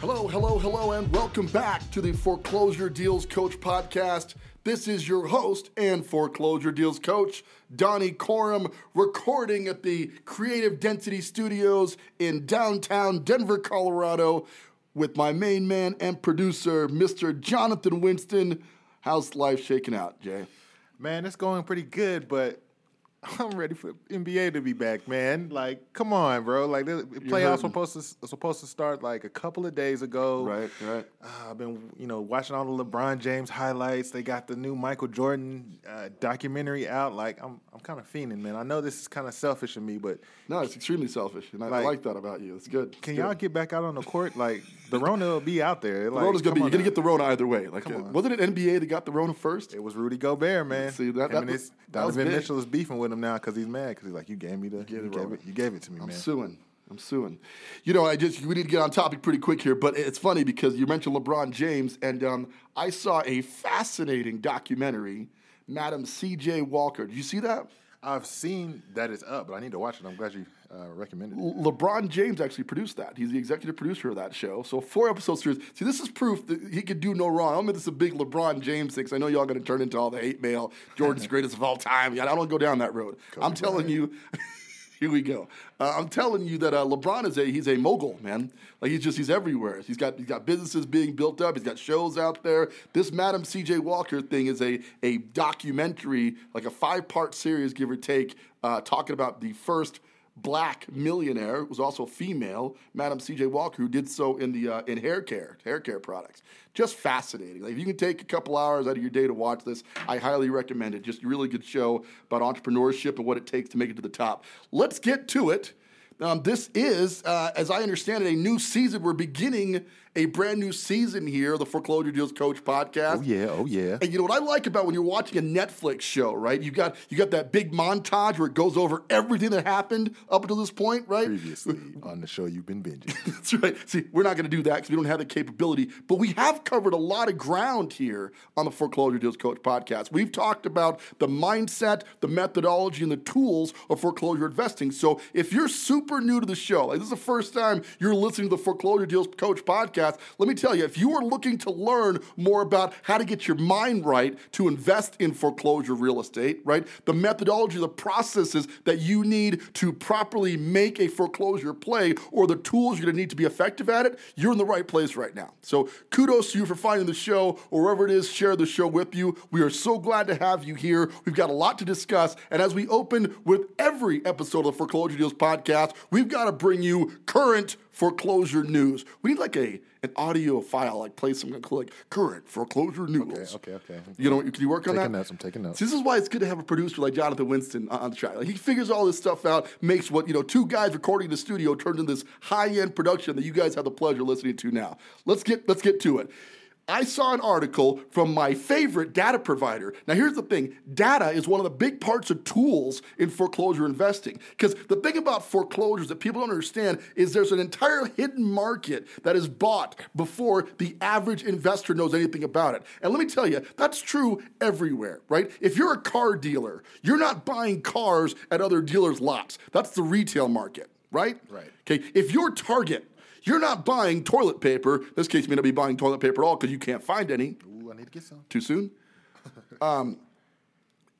Hello, hello, hello, and welcome back to the Foreclosure Deals Coach Podcast. This is your host and Foreclosure Deals Coach, Donnie Corum, recording at the Creative Density Studios in downtown Denver, Colorado, with my main man and producer, Mr. Jonathan Winston. How's life shaking out, Jay? Man, it's going pretty good, but I'm ready for NBA to be back, man. Like, come on, bro. Like, the playoffs were supposed to start like a couple of days ago. Right. I've been, watching all the LeBron James highlights. They got the new Michael Jordan documentary out. Like, I'm kind of fiending, man. I know this is kind of selfish of me, but no, it's extremely selfish, and I like that about you. It's good. Can y'all get back out on the court? Like, the Rona will be out there. Like, the Rona's gonna be. You're gonna get the Rona either way. Like, wasn't it NBA that got the Rona first? It was Rudy Gobert, man. See that Mitchell is beefing with him now because he's mad because he's like, you gave it to me, man. I'm suing. We need to get on topic pretty quick here, but it's funny because you mentioned LeBron James, and I saw a fascinating documentary, Madam C.J. Walker. Did you see that? I've seen that it's up, but I need to watch it. I'm glad you recommended it. LeBron James actually produced that. He's the executive producer of that show. So 4-episode series. See, this is proof that he could do no wrong. I don't mean this is a big LeBron James thing, because I know y'all going to turn into all the hate mail. Jordan's greatest of all time. I don't go down that road. I'm telling you, here we go. I'm telling you that LeBron he's a mogul, man. Like he's everywhere. He's got businesses being built up. He's got shows out there. This Madam C.J. Walker thing is a documentary, like a 5-part series, give or take, talking about the first black millionaire, who was also female, Madam C.J. Walker, who did so in hair care products. Just fascinating. Like if you can take a couple hours out of your day to watch this, I highly recommend it. Just a really good show about entrepreneurship and what it takes to make it to the top. Let's get to it. This is, as I understand it, a new season. We're beginning a brand new season here, the Foreclosure Deals Coach Podcast. Oh, yeah. And what I like about when you're watching a Netflix show, right? You got that big montage where it goes over everything that happened up until this point, right? Previously on the show you've been binging. That's right. See, we're not going to do that because we don't have the capability. But we have covered a lot of ground here on the Foreclosure Deals Coach Podcast. We've talked about the mindset, the methodology, and the tools of foreclosure investing. So if you're super new to the show, like this is the first time you're listening to the Foreclosure Deals Coach Podcast, let me tell you, if you are looking to learn more about how to get your mind right to invest in foreclosure real estate, right? The methodology, the processes that you need to properly make a foreclosure play, or the tools you're going to need to be effective at it, you're in the right place right now. So kudos to you for finding the show, or wherever it is, share the show with you. We are so glad to have you here. We've got a lot to discuss. And as we open with every episode of the Foreclosure Deals Podcast, we've got to bring you current foreclosure news. We need like an audio file, like play some like current foreclosure news. Okay. Can you work on that? I'm taking notes. See, this is why it's good to have a producer like Jonathan Winston on the track. Like, he figures all this stuff out, makes what 2 guys recording in the studio turned into this high-end production that you guys have the pleasure of listening to now. Let's get to it. I saw an article from my favorite data provider. Now, here's the thing. Data is one of the big parts of tools in foreclosure investing, because the thing about foreclosures that people don't understand is there's an entire hidden market that is bought before the average investor knows anything about it. And let me tell you, that's true everywhere, right? If you're a car dealer, you're not buying cars at other dealers' lots. That's the retail market, right? Right. Okay. If you're Target, you're not buying toilet paper. In this case, you may not be buying toilet paper at all because you can't find any. Ooh, I need to get some. Too soon?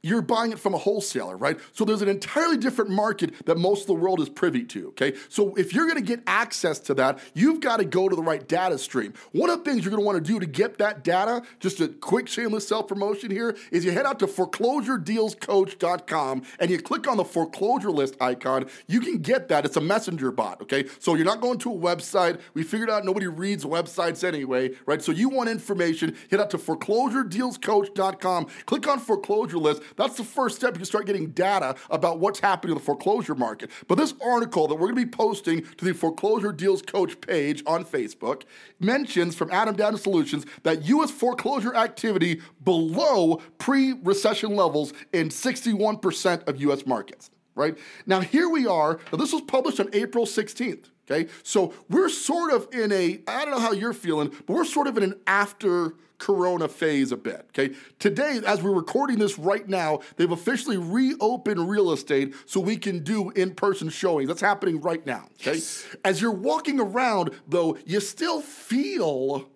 You're buying it from a wholesaler, right? So there's an entirely different market that most of the world is privy to, okay? So if you're going to get access to that, you've got to go to the right data stream. One of the things you're going to want to do to get that data, just a quick shameless self-promotion here, is you head out to foreclosuredealscoach.com and you click on the foreclosure list icon. You can get that. It's a messenger bot, okay? So you're not going to a website. We figured out nobody reads websites anyway, right? So you want information, head out to foreclosuredealscoach.com, click on foreclosure list. That's the first step. You can start getting data about what's happening in the foreclosure market. But this article that we're going to be posting to the Foreclosure Deals Coach page on Facebook mentions from Adam Data Solutions that U.S. foreclosure activity below pre-recession levels in 61% of U.S. markets. Right? Now, here we are. Now, this was published on April 16th. Okay, so we're sort of in a, I don't know how you're feeling, but we're sort of in an after Corona phase a bit, okay? Today, as we're recording this right now, they've officially reopened real estate so we can do in-person showings. That's happening right now, okay? Yes. As you're walking around, though, you still feel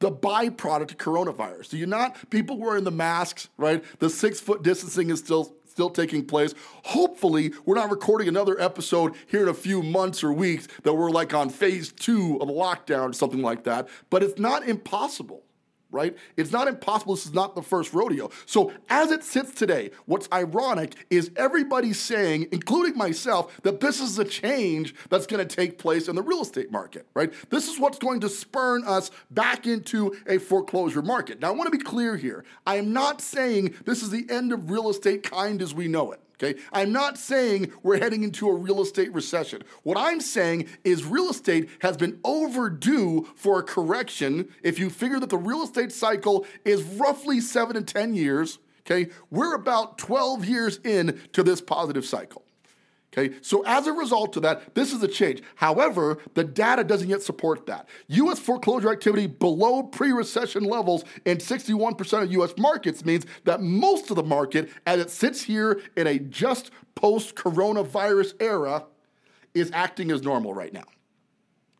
the byproduct of coronavirus. Do you not? People wearing the masks, right? The 6 foot distancing is still taking place. Hopefully, we're not recording another episode here in a few months or weeks that we're like on phase 2 of a lockdown or something like that. But it's not impossible, right? It's not impossible. This is not the first rodeo. So as it sits today, what's ironic is everybody's saying, including myself, that this is the change that's going to take place in the real estate market, right? This is what's going to spurn us back into a foreclosure market. Now, I want to be clear here. I am not saying this is the end of real estate kind as we know it. Okay, I'm not saying we're heading into a real estate recession. What I'm saying is real estate has been overdue for a correction. If you figure that the real estate cycle is roughly 7 to 10 years, okay, we're about 12 years in to this positive cycle. Okay, so as a result of that, this is a change. However, the data doesn't yet support that. U.S. foreclosure activity below pre-recession levels in 61% of U.S. markets means that most of the market, as it sits here in a just post-coronavirus era, is acting as normal right now.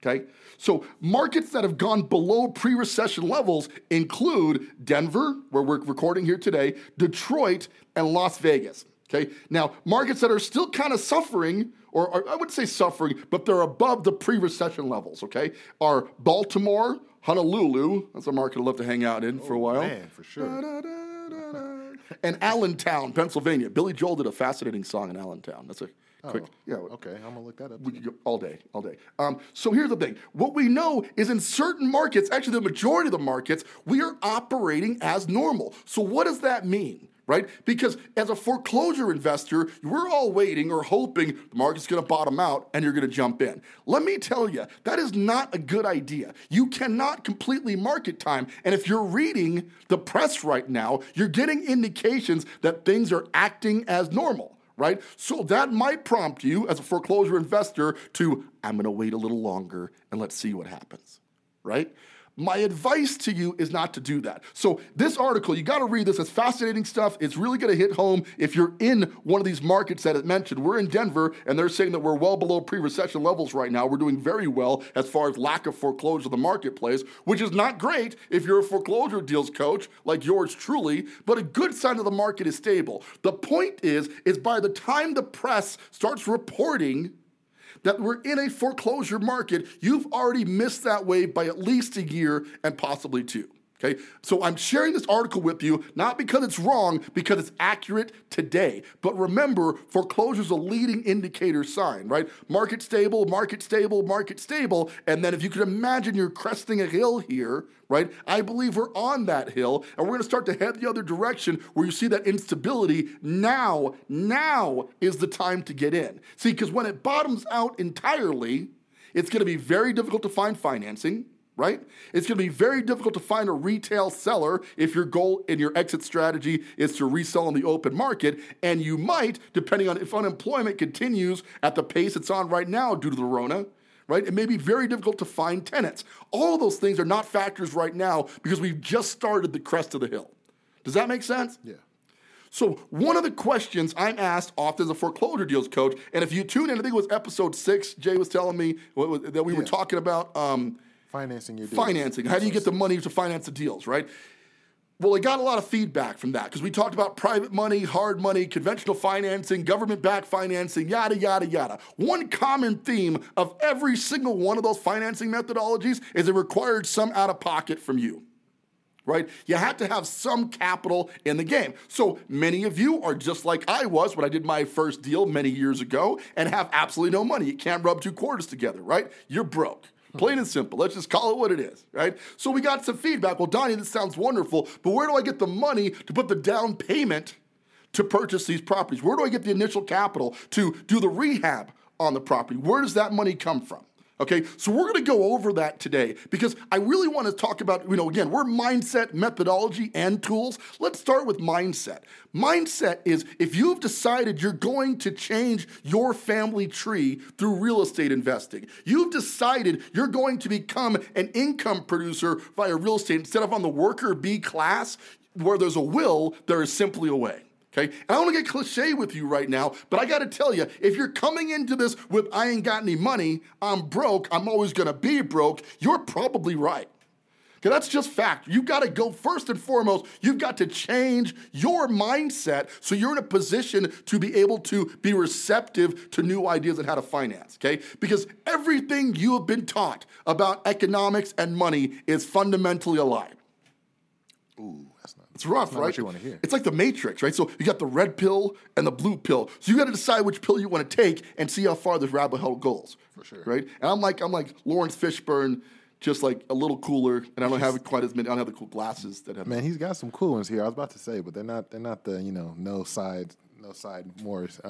Okay, so markets that have gone below pre-recession levels include Denver, where we're recording here today, Detroit, and Las Vegas. Okay, now, markets that are still kind of suffering, or I would say suffering, but they're above the pre-recession levels, okay, are Baltimore, Honolulu, that's a market I love to hang out in for a while. Man, for sure. And Allentown, Pennsylvania. Billy Joel did a fascinating song in Allentown. That's a quick, yeah. Okay, I'm going to look that up. We could go all day. So here's the thing. What we know is in certain markets, actually the majority of the markets, we are operating as normal. So what does that mean? Right? Because as a foreclosure investor, we're all waiting or hoping the market's going to bottom out and you're going to jump in. Let me tell you, that is not a good idea. You cannot completely market time. And if you're reading the press right now, you're getting indications that things are acting as normal. Right? So that might prompt you as a foreclosure investor to, I'm going to wait a little longer and let's see what happens. Right? My advice to you is not to do that. So this article, you got to read this. It's fascinating stuff. It's really going to hit home if you're in one of these markets that it mentioned. We're in Denver, and they're saying that we're well below pre-recession levels right now. We're doing very well as far as lack of foreclosure in the marketplace, which is not great if you're a foreclosure deals coach like yours truly, but a good sign of the market is stable. The point is by the time the press starts reporting that we're in a foreclosure market, you've already missed that wave by at least a year and possibly two, okay? So I'm sharing this article with you, not because it's wrong, because it's accurate today. But remember, foreclosure is a leading indicator sign, right? Market stable, market stable, market stable. And then if you could imagine you're cresting a hill here, right? I believe we're on that hill, and we're going to start to head the other direction where you see that instability. Now is the time to get in. See, because when it bottoms out entirely, it's going to be very difficult to find financing, right? It's going to be very difficult to find a retail seller if your goal and your exit strategy is to resell in the open market, and you might, depending on if unemployment continues at the pace it's on right now due to the Rona, right? It may be very difficult to find tenants. All of those things are not factors right now because we've just started the crest of the hill. Does that make sense? Yeah. So one of the questions I'm asked often as a foreclosure deals coach, and if you tune in, I think it was episode 6, Jay was telling me that we were talking about financing your deals. Financing. How do you get the money to finance the deals, right? Well, I got a lot of feedback from that because we talked about private money, hard money, conventional financing, government-backed financing, yada, yada, yada. One common theme of every single one of those financing methodologies is it required some out-of-pocket from you, right? You had to have some capital in the game. So many of you are just like I was when I did my first deal many years ago and have absolutely no money. You can't rub two quarters together, right? You're broke. Plain and simple. Let's just call it what it is, right? So we got some feedback. Well, Donnie, this sounds wonderful, but where do I get the money to put the down payment to purchase these properties? Where do I get the initial capital to do the rehab on the property? Where does that money come from? Okay, so we're going to go over that today because I really want to talk about, you know, again, we're mindset, methodology, and tools. Let's start with mindset. Mindset is if you've decided you're going to change your family tree through real estate investing, you've decided you're going to become an income producer via real estate instead of on the worker bee class where there's a will, there is simply a way. Okay, and I don't want to get cliche with you right now, but I got to tell you, if you're coming into this with, I ain't got any money, I'm broke, I'm always going to be broke, you're probably right. Okay, that's just fact. You've got to go first and foremost, you've got to change your mindset so you're in a position to be able to be receptive to new ideas on how to finance, okay? Because everything you have been taught about economics and money is fundamentally a lie. Ooh. It's rough, right? What you want to hear. It's like the Matrix, right? So you got the red pill and the blue pill. So you got to decide which pill you want to take and see how far this rabbit hole goes. For sure, right? And I'm like Lawrence Fishburne, just like a little cooler, and I don't have quite as many. I don't have the cool glasses that have. Man, he's got some cool ones here. I was about to say, but they're not the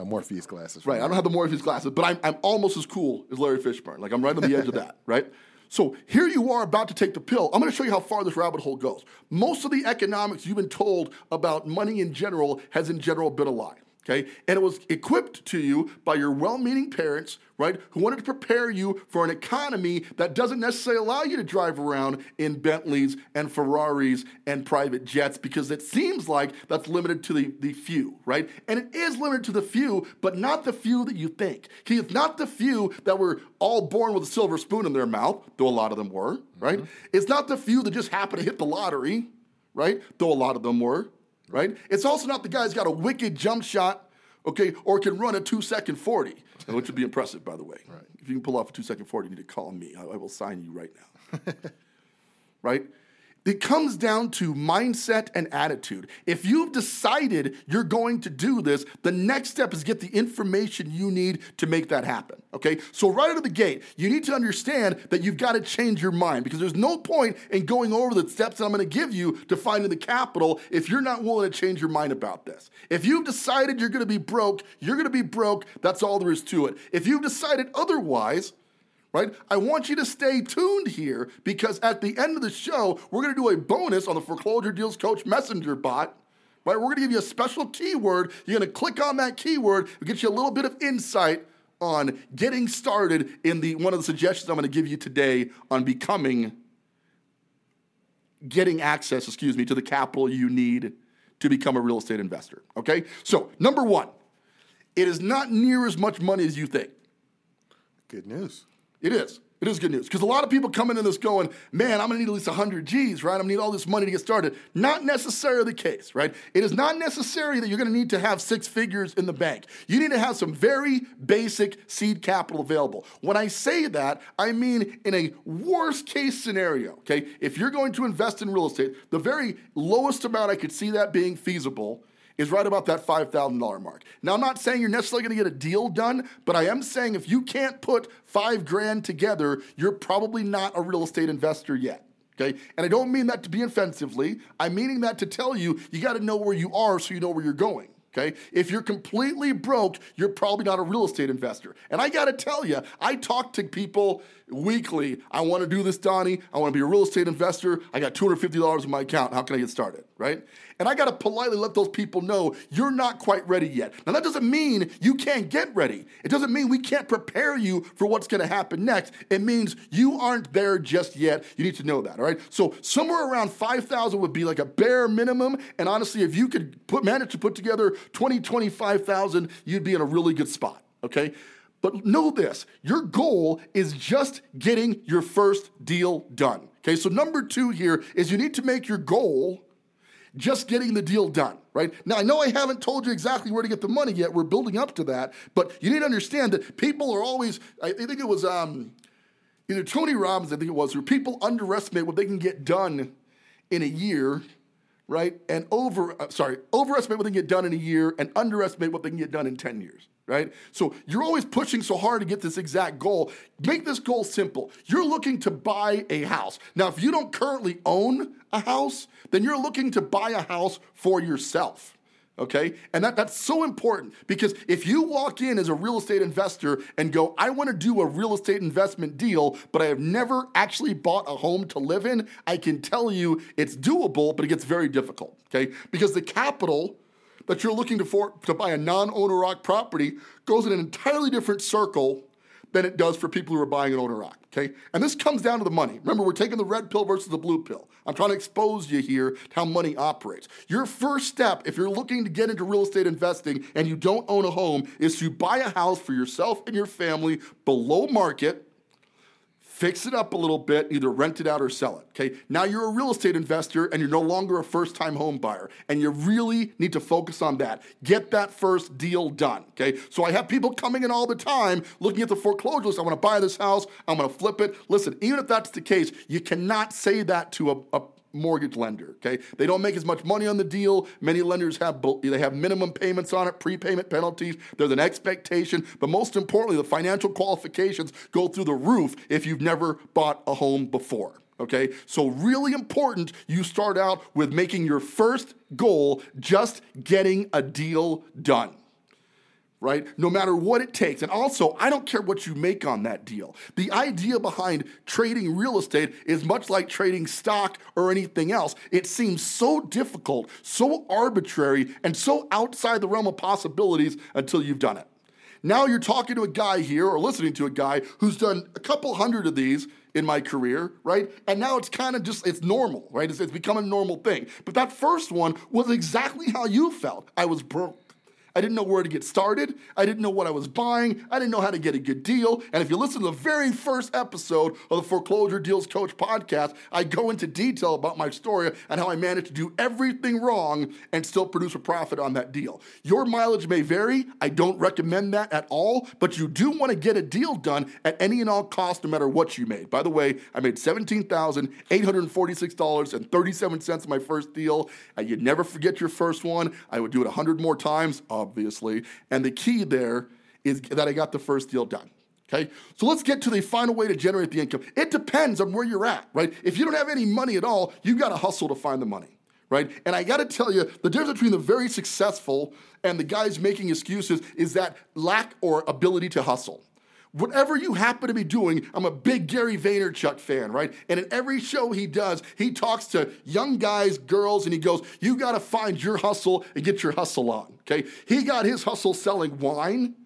Morpheus glasses. Right. I don't have the Morpheus glasses, but I'm almost as cool as Larry Fishburne. Like I'm right on the edge of that, right? So here you are about to take the pill. I'm going to show you how far this rabbit hole goes. Most of the economics you've been told about money in general has in general been a lie, okay? And it was equipped to you by your well-meaning parents, right, who wanted to prepare you for an economy that doesn't necessarily allow you to drive around in Bentleys and Ferraris and private jets because it seems like that's limited to the few, right? And it is limited to the few, but not the few that you think. It's not the few that were all born with a silver spoon in their mouth, though a lot of them were, right? Mm-hmm. It's not the few that just happened to hit the lottery, right, though a lot of them were, right? It's also not the guy who's got a wicked jump shot, okay, or can run a 2-second 40, which would be impressive, by the way. Right. If you can pull off a 2-second 40, you need to call me. I will sign you right now, right? It comes down to mindset and attitude. If you've decided you're going to do this, the next step is get the information you need to make that happen, okay? So right out of the gate, you need to understand that you've got to change your mind because there's no point in going over the steps that I'm going to give you to finding the capital if you're not willing to change your mind about this. If you've decided you're going to be broke, you're going to be broke. That's all there is to it. If you've decided otherwise, right? I want you to stay tuned here because at the end of the show, we're going to do a bonus on the Foreclosure Deals Coach Messenger bot, right? We're going to give you a special keyword. You're going to click on that keyword. We'll get you a little bit of insight on getting started in the one of the suggestions I'm going to give you today on getting access, to the capital you need to become a real estate investor, okay? So, number one, it is not near as much money as you think. Good news. It is. It is good news. Because a lot of people come into this going, man, I'm going to need at least 100 Gs, right? I'm going to need all this money to get started. Not necessarily the case, right? It is not necessary that you're going to need to have 6 figures in the bank. You need to have some very basic seed capital available. When I say that, I mean in a worst case scenario, okay? If you're going to invest in real estate, the very lowest amount I could see that being feasible is right about that $5,000 mark. Now, I'm not saying you're necessarily going to get a deal done, but I am saying if you can't put $5,000 together, you're probably not a real estate investor yet, okay? And I don't mean that to be offensively. I'm meaning that to tell you, you got to know where you are so you know where you're going, okay? If you're completely broke, you're probably not a real estate investor. And I got to tell you, I talk to people weekly. I want to do this, Donnie. I want to be a real estate investor. I got $250 in my account. How can I get started, right? And I got to politely let those people know you're not quite ready yet. Now, that doesn't mean you can't get ready. It doesn't mean we can't prepare you for what's going to happen next. It means you aren't there just yet. You need to know that, all right? So somewhere around $5,000 would be like a bare minimum. And honestly, if you could manage to put together $20,000, $25,000, you'd be in a really good spot, okay? But know this, your goal is just getting your first deal done, okay? So number two here is you need to make your goal just getting the deal done, right? Now, I know I haven't told you exactly where to get the money yet. We're building up to that, but you need to understand that people are always, I think it was either Tony Robbins, where people underestimate what they can get done in a year, right? And overestimate what they can get done in a year and underestimate what they can get done in 10 years, right? So you're always pushing so hard to get this exact goal. Make this goal simple. You're looking to buy a house. Now, if you don't currently own a house, then you're looking to buy a house for yourself, Okay? And that's so important, because if you walk in as a real estate investor and go, I want to do a real estate investment deal, but I have never actually bought a home to live in, I can tell you it's doable, but it gets very difficult, okay? Because the capital that you're looking to buy a non-owner occupied property goes in an entirely different circle than it does for people who are buying an owner occupied, okay? And this comes down to the money. Remember, we're taking the red pill versus the blue pill. I'm trying to expose you here to how money operates. Your first step, if you're looking to get into real estate investing and you don't own a home, is to buy a house for yourself and your family below market, fix it up a little bit, either rent it out or sell it, okay? Now you're a real estate investor and you're no longer a first-time home buyer, and you really need to focus on that. Get that first deal done, okay? So I have people coming in all the time looking at the foreclosure list. I want to buy this house. I'm going to flip it. Listen, even if that's the case, you cannot say that to a mortgage lender, okay? They don't make as much money on the deal. Many lenders have minimum payments on it, prepayment penalties. There's an expectation, but most importantly, the financial qualifications go through the roof if you've never bought a home before, okay? So really important, you start out with making your first goal just getting a deal done, right? No matter what it takes. And also, I don't care what you make on that deal. The idea behind trading real estate is much like trading stock or anything else. It seems so difficult, so arbitrary, and so outside the realm of possibilities until you've done it. Now you're talking to a guy here or listening to a guy who's done a couple hundred of these in my career, right? And now it's kind of just, it's normal, right? It's become a normal thing. But that first one was exactly how you felt. I was broke. I didn't know where to get started. I didn't know what I was buying. I didn't know how to get a good deal. And if you listen to the very first episode of the Foreclosure Deals Coach podcast, I go into detail about my story and how I managed to do everything wrong and still produce a profit on that deal. Your mileage may vary. I don't recommend that at all, but you do want to get a deal done at any and all cost, no matter what you made. By the way, I made $17,846.37 in my first deal. You never forget your first one. I would do it 100 more times. Obviously, and the key there is that I got the first deal done, okay? So let's get to the final way to generate the income. It depends on where you're at, right? If you don't have any money at all, you got to hustle to find the money, right? And I got to tell you, the difference between the very successful and the guys making excuses is that lack or ability to hustle. Whatever you happen to be doing, I'm a big Gary Vaynerchuk fan, right? And in every show he does, he talks to young guys, girls, and he goes, you got to find your hustle and get your hustle on, okay? He got his hustle selling wine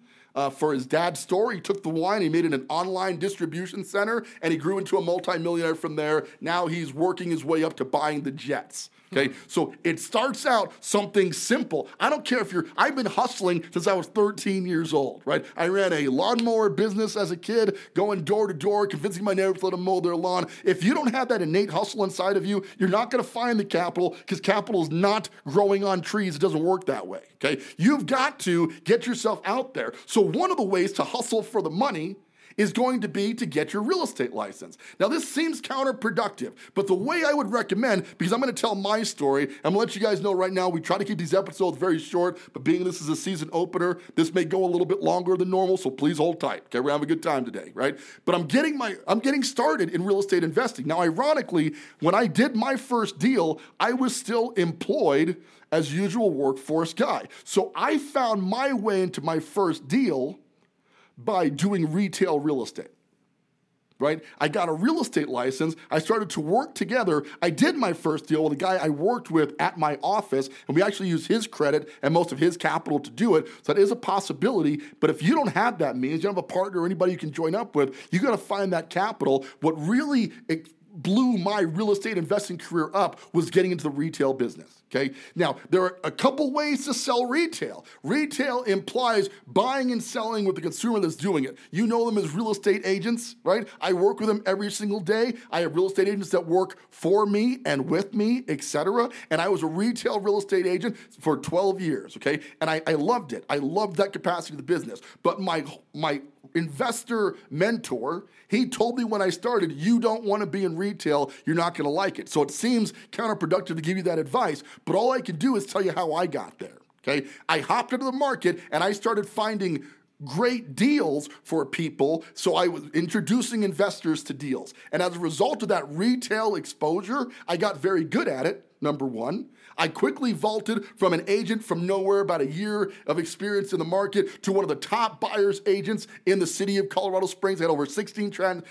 for his dad's store. He took the wine, he made it an online distribution center, and he grew into a multimillionaire from there. Now he's working his way up to buying the Jets. Okay, so it starts out something simple. I don't care if I've been hustling since I was 13 years old, right? I ran a lawnmower business as a kid, going door to door, convincing my neighbors to let them mow their lawn. If you don't have that innate hustle inside of you, you're not going to find the capital, because capital is not growing on trees. It doesn't work that way, okay? You've got to get yourself out there. So one of the ways to hustle for the money is going to be to get your real estate license. Now, this seems counterproductive, but the way I would recommend, because I'm going to tell my story, I'm going to let you guys know right now, we try to keep these episodes very short, but being this is a season opener, this may go a little bit longer than normal, so please hold tight, okay? We're having a good time today, right? But I'm getting started in real estate investing. Now, ironically, when I did my first deal, I was still employed as usual workforce guy. So I found my way into my first deal by doing retail real estate, right? I got a real estate license. I started to work together. I did my first deal with a guy I worked with at my office, and we actually used his credit and most of his capital to do it. So that is a possibility, but if you don't have that means, you don't have a partner or anybody you can join up with, you got to find that capital. What really blew my real estate investing career up was getting into the retail business, okay? Now, there are a couple ways to sell retail. Retail implies buying and selling with the consumer that's doing it. You know them as real estate agents, right? I work with them every single day. I have real estate agents that work for me and with me, etc. And I was a retail real estate agent for 12 years, okay? And I loved it. I loved that capacity of the business. But my investor mentor, he told me when I started, you don't want to be in retail, you're not going to like it. So it seems counterproductive to give you that advice, but all I can do is tell you how I got there, okay? I hopped into the market and I started finding great deals for people, so I was introducing investors to deals. And as a result of that retail exposure, I got very good at it. number one. I quickly vaulted from an agent from nowhere, about a year of experience in the market, to one of the top buyer's agents in the city of Colorado Springs. I had over 60 transactions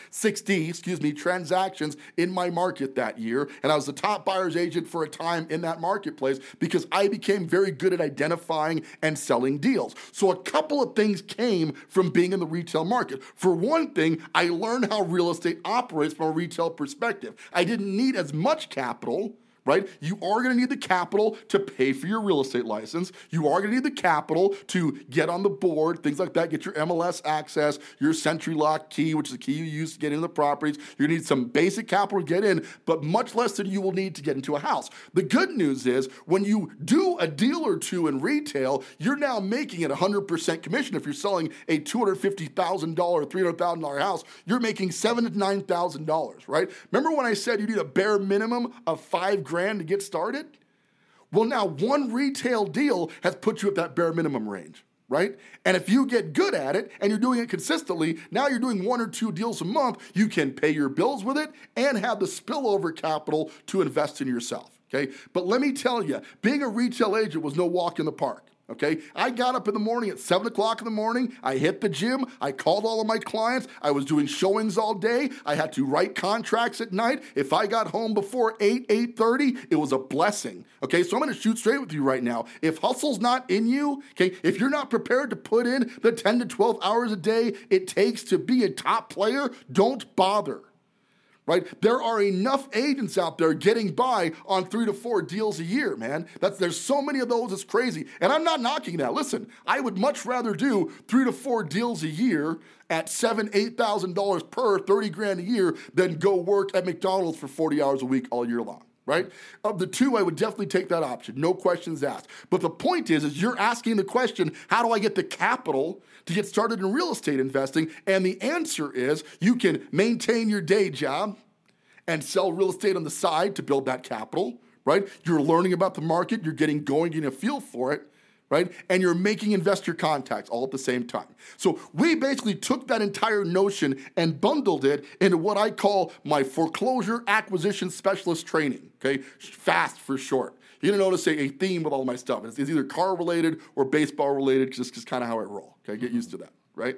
in my market that year, and I was the top buyer's agent for a time in that marketplace because I became very good at identifying and selling deals. So a couple of things came from being in the retail market. For one thing, I learned how real estate operates from a retail perspective. I didn't need as much capital, right? You are going to need the capital to pay for your real estate license. You are going to need the capital to get on the board, things like that, get your MLS access, your Sentry Lock key, which is the key you use to get into the properties. You need some basic capital to get in, but much less than you will need to get into a house. The good news is when you do a deal or two in retail, you're now making it 100% commission. If you're selling a $250,000, $300,000 house, you're making $7,000 to $9,000, right? Remember when I said you need a bare minimum of $5,000 to get started? Well, now one retail deal has put you at that bare minimum range, right? And if you get good at it and you're doing it consistently, now you're doing one or two deals a month, you can pay your bills with it and have the spillover capital to invest in yourself, okay? But let me tell you, being a retail agent was no walk in the park. Okay, I got up in the morning at 7 o'clock in the morning, I hit the gym, I called all of my clients, I was doing showings all day, I had to write contracts at night. If I got home before 8, 8:30, it was a blessing. Okay, so I'm going to shoot straight with you right now. If hustle's not in you, okay, if you're not prepared to put in the 10 to 12 hours a day it takes to be a top player, don't bother. Right? There are enough agents out there getting by on 3 to 4 deals a year, man. There's so many of those, it's crazy. And I'm not knocking that. Listen, I would much rather do 3 to 4 deals a year at $7,000, $8,000 per, $30,000 a year than go work at McDonald's for 40 hours a week all year long. Right? Of the two, I would definitely take that option. No questions asked. But the point is you're asking the question, how do I get the capital to get started in real estate investing? And the answer is you can maintain your day job and sell real estate on the side to build that capital, right? You're learning about the market. You're getting going, getting a feel for it. Right? And you're making investor contacts all at the same time. So we basically took that entire notion and bundled it into what I call my foreclosure acquisition specialist training, okay? FAST for short. You're going to notice a theme with all my stuff. It's either car related or baseball related, because it's just kind of how I roll, okay? Get used to that, right?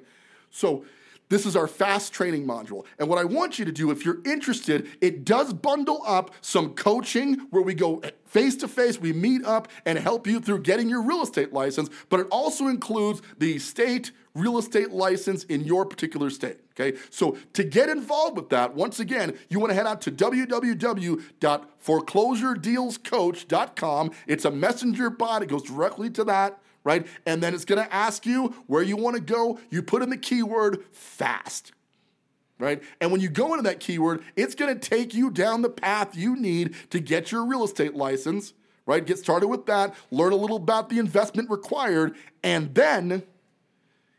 So this is our FAST training module. And what I want you to do, if you're interested, it does bundle up some coaching where we go face-to-face, we meet up and help you through getting your real estate license, but it also includes the state real estate license in your particular state, okay? So to get involved with that, once again, you want to head out to www.foreclosuredealscoach.com. It's a messenger bot. It goes directly to that. Right? And then it's going to ask you where you want to go. You put in the keyword FAST, right? And when you go into that keyword, it's going to take you down the path you need to get your real estate license, right? Get started with that, learn a little about the investment required, and then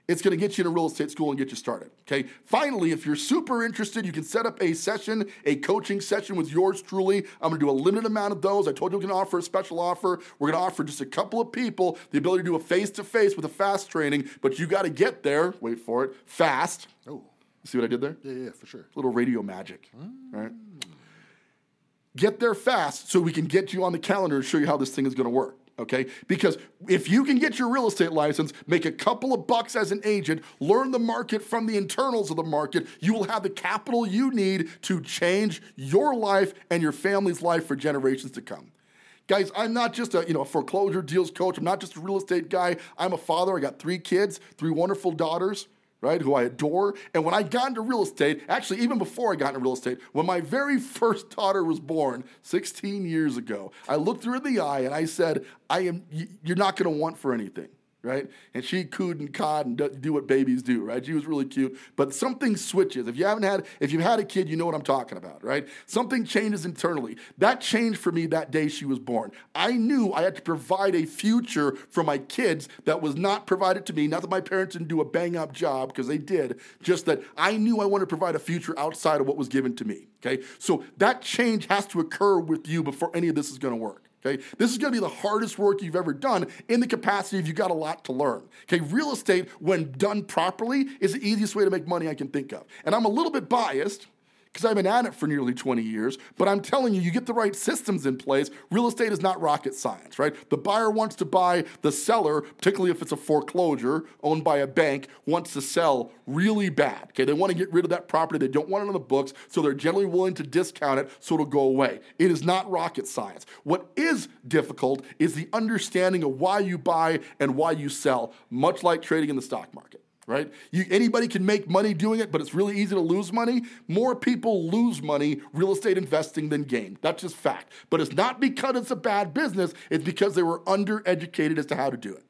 it's going to get you into real estate school and get you started, okay? Finally, if you're super interested, you can set up a session, a coaching session with yours truly. I'm going to do a limited amount of those. I told you we're going to offer a special offer. We're going to offer just a couple of people the ability to do a face-to-face with a FAST training, but you got to get there, wait for it, fast. Oh. See what I did there? Yeah, for sure. A little radio magic, right? Get there fast so we can get you on the calendar and show you how this thing is going to work. Okay, because if you can get your real estate license, make a couple of bucks as an agent, learn the market from the internals of the market, you will have the capital you need to change your life and your family's life for generations to come. Guys, I'm not just a foreclosure deals coach. I'm not just a real estate guy. I'm a father. I got 3 kids, 3 wonderful daughters, right, who I adore. And when I got into real estate, actually even before I got into real estate, when my very first daughter was born 16 years ago, I looked her in the eye and I said, you're not going to want for anything, right? And she cooed and cawed and do what babies do, right? She was really cute, but something switches. If you've had a kid, you know what I'm talking about, right? Something changes internally. That changed for me that day she was born. I knew I had to provide a future for my kids that was not provided to me. Not that my parents didn't do a bang-up job, because they did, just that I knew I wanted to provide a future outside of what was given to me, okay? So that change has to occur with you before any of this is going to work. Okay, this is going to be the hardest work you've ever done in the capacity of you got a lot to learn. Okay, real estate, when done properly, is the easiest way to make money I can think of. And I'm a little bit biased because I've been at it for nearly 20 years, but I'm telling you, you get the right systems in place. Real estate is not rocket science, right? The buyer wants to buy, the seller, particularly if it's a foreclosure owned by a bank, wants to sell really bad. Okay, they want to get rid of that property. They don't want it on the books, so they're generally willing to discount it so it'll go away. It is not rocket science. What is difficult is the understanding of why you buy and why you sell, much like trading in the stock market. Right? Anybody can make money doing it, but it's really easy to lose money. More people lose money real estate investing than gain. That's just fact. But it's not because it's a bad business. It's because they were undereducated as to how to do it.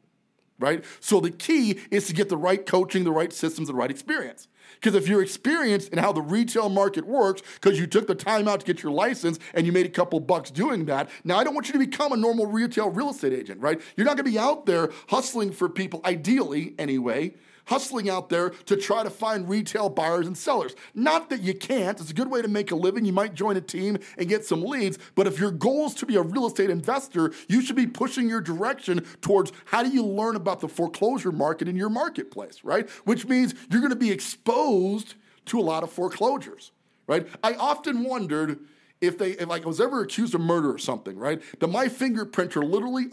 Right? So the key is to get the right coaching, the right systems, the right experience. Because if you're experienced in how the retail market works, because you took the time out to get your license and you made a couple bucks doing that, now I don't want you to become a normal retail real estate agent, right? You're not going to be out there hustling for people, ideally anyway, hustling out there to try to find retail buyers and sellers. Not that you can't. It's a good way to make a living. You might join a team and get some leads. But if your goal is to be a real estate investor, you should be pushing your direction towards how do you learn about the foreclosure market in your marketplace, right? Which means you're going to be exposed to a lot of foreclosures, right? I often wondered if I was ever accused of murder or something, right? That my fingerprints are literally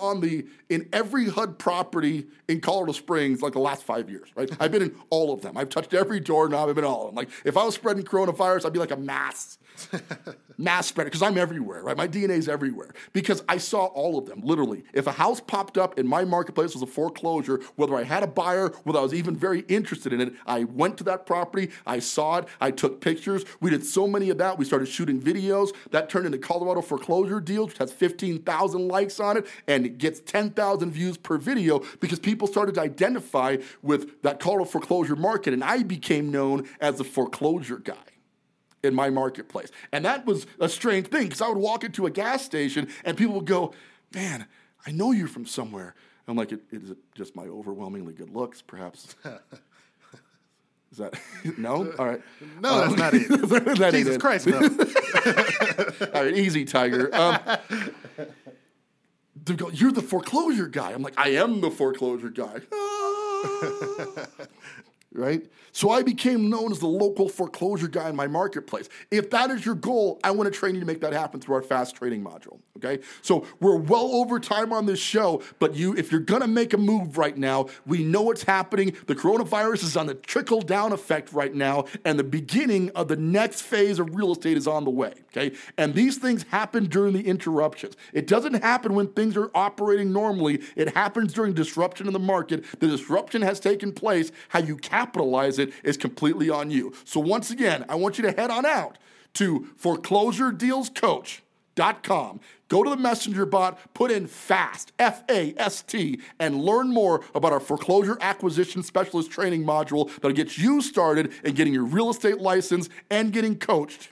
in every HUD property in Colorado Springs like the last 5 years, right? I've been in all of them. I've touched every doorknob. I've been in all of them. Like if I was spreading coronavirus, I'd be like a mass spreader because I'm everywhere, right? My DNA is everywhere because I saw all of them, literally. If a house popped up in my marketplace was a foreclosure, whether I had a buyer, whether I was even very interested in it, I went to that property. I saw it. I took pictures. We did so many of that. We started shooting videos. That turned into Colorado foreclosure deal, which has 15,000 likes on it, and it gets 10,000 views per video because people started to identify with that Colorado foreclosure market, and I became known as the foreclosure guy in my marketplace. And that was a strange thing because I would walk into a gas station, and people would go, man, I know you're from somewhere. I'm like, is it just my overwhelmingly good looks, perhaps? Is that no? All right. No, that's not it. That Jesus Christ, no. All right, easy, Tiger. You're the foreclosure guy. I'm like, I am the foreclosure guy. Right? So I became known as the local foreclosure guy in my marketplace. If that is your goal, I want to train you to make that happen through our fast training module, okay? So we're well over time on this show, but if you're going to make a move right now, we know what's happening. The coronavirus is on the trickle-down effect right now, and the beginning of the next phase of real estate is on the way, okay? And these things happen during the interruptions. It doesn't happen when things are operating normally. It happens during disruption in the market. The disruption has taken place. How you capitalize it is completely on you. So once again, I want you to head on out to foreclosuredealscoach.com. Go to the messenger bot, put in FAST, F-A-S-T, and learn more about our foreclosure acquisition specialist training module that'll get you started in getting your real estate license and getting coached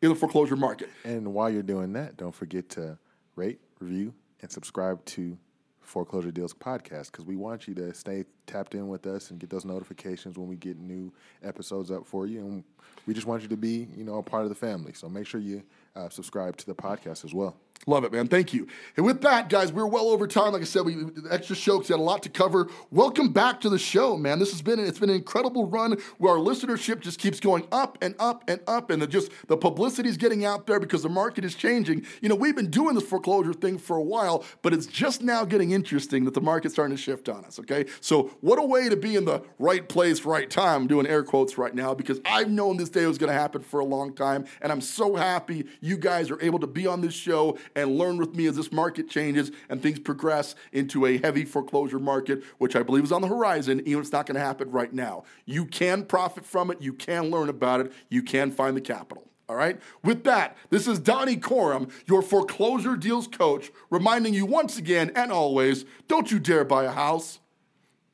in the foreclosure market. And while you're doing that, don't forget to rate, review, and subscribe to Foreclosure Deals Podcast, because we want you to stay tapped in with us and get those notifications when we get new episodes up for you. And we just want you to be, a part of the family. So make sure you subscribe to the podcast as well. Love it, man. Thank you. And with that, guys, we're well over time. Like I said, we did extra show because we had a lot to cover. Welcome back to the show, man. This has been an incredible run where our listenership just keeps going up and up and up, and the publicity is getting out there because the market is changing. We've been doing this foreclosure thing for a while, but it's just now getting interesting that the market's starting to shift on us, okay? So what a way to be in the right place, right time. I'm doing air quotes right now because I've known this day was going to happen for a long time, and I'm so happy you guys are able to be on this show and learn with me as this market changes and things progress into a heavy foreclosure market, which I believe is on the horizon, even if it's not going to happen right now. You can profit from it. You can learn about it. You can find the capital. All right? With that, this is Donnie Corum, your foreclosure deals coach, reminding you once again and always, don't you dare buy a house.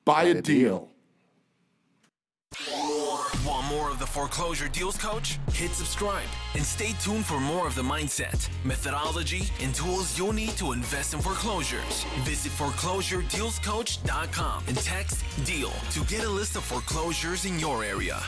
Buy a deal. Want more of the Foreclosure Deals Coach? Hit subscribe and stay tuned for more of the mindset, methodology, and tools you'll need to invest in foreclosures. Visit foreclosuredealscoach.com and text DEAL to get a list of foreclosures in your area.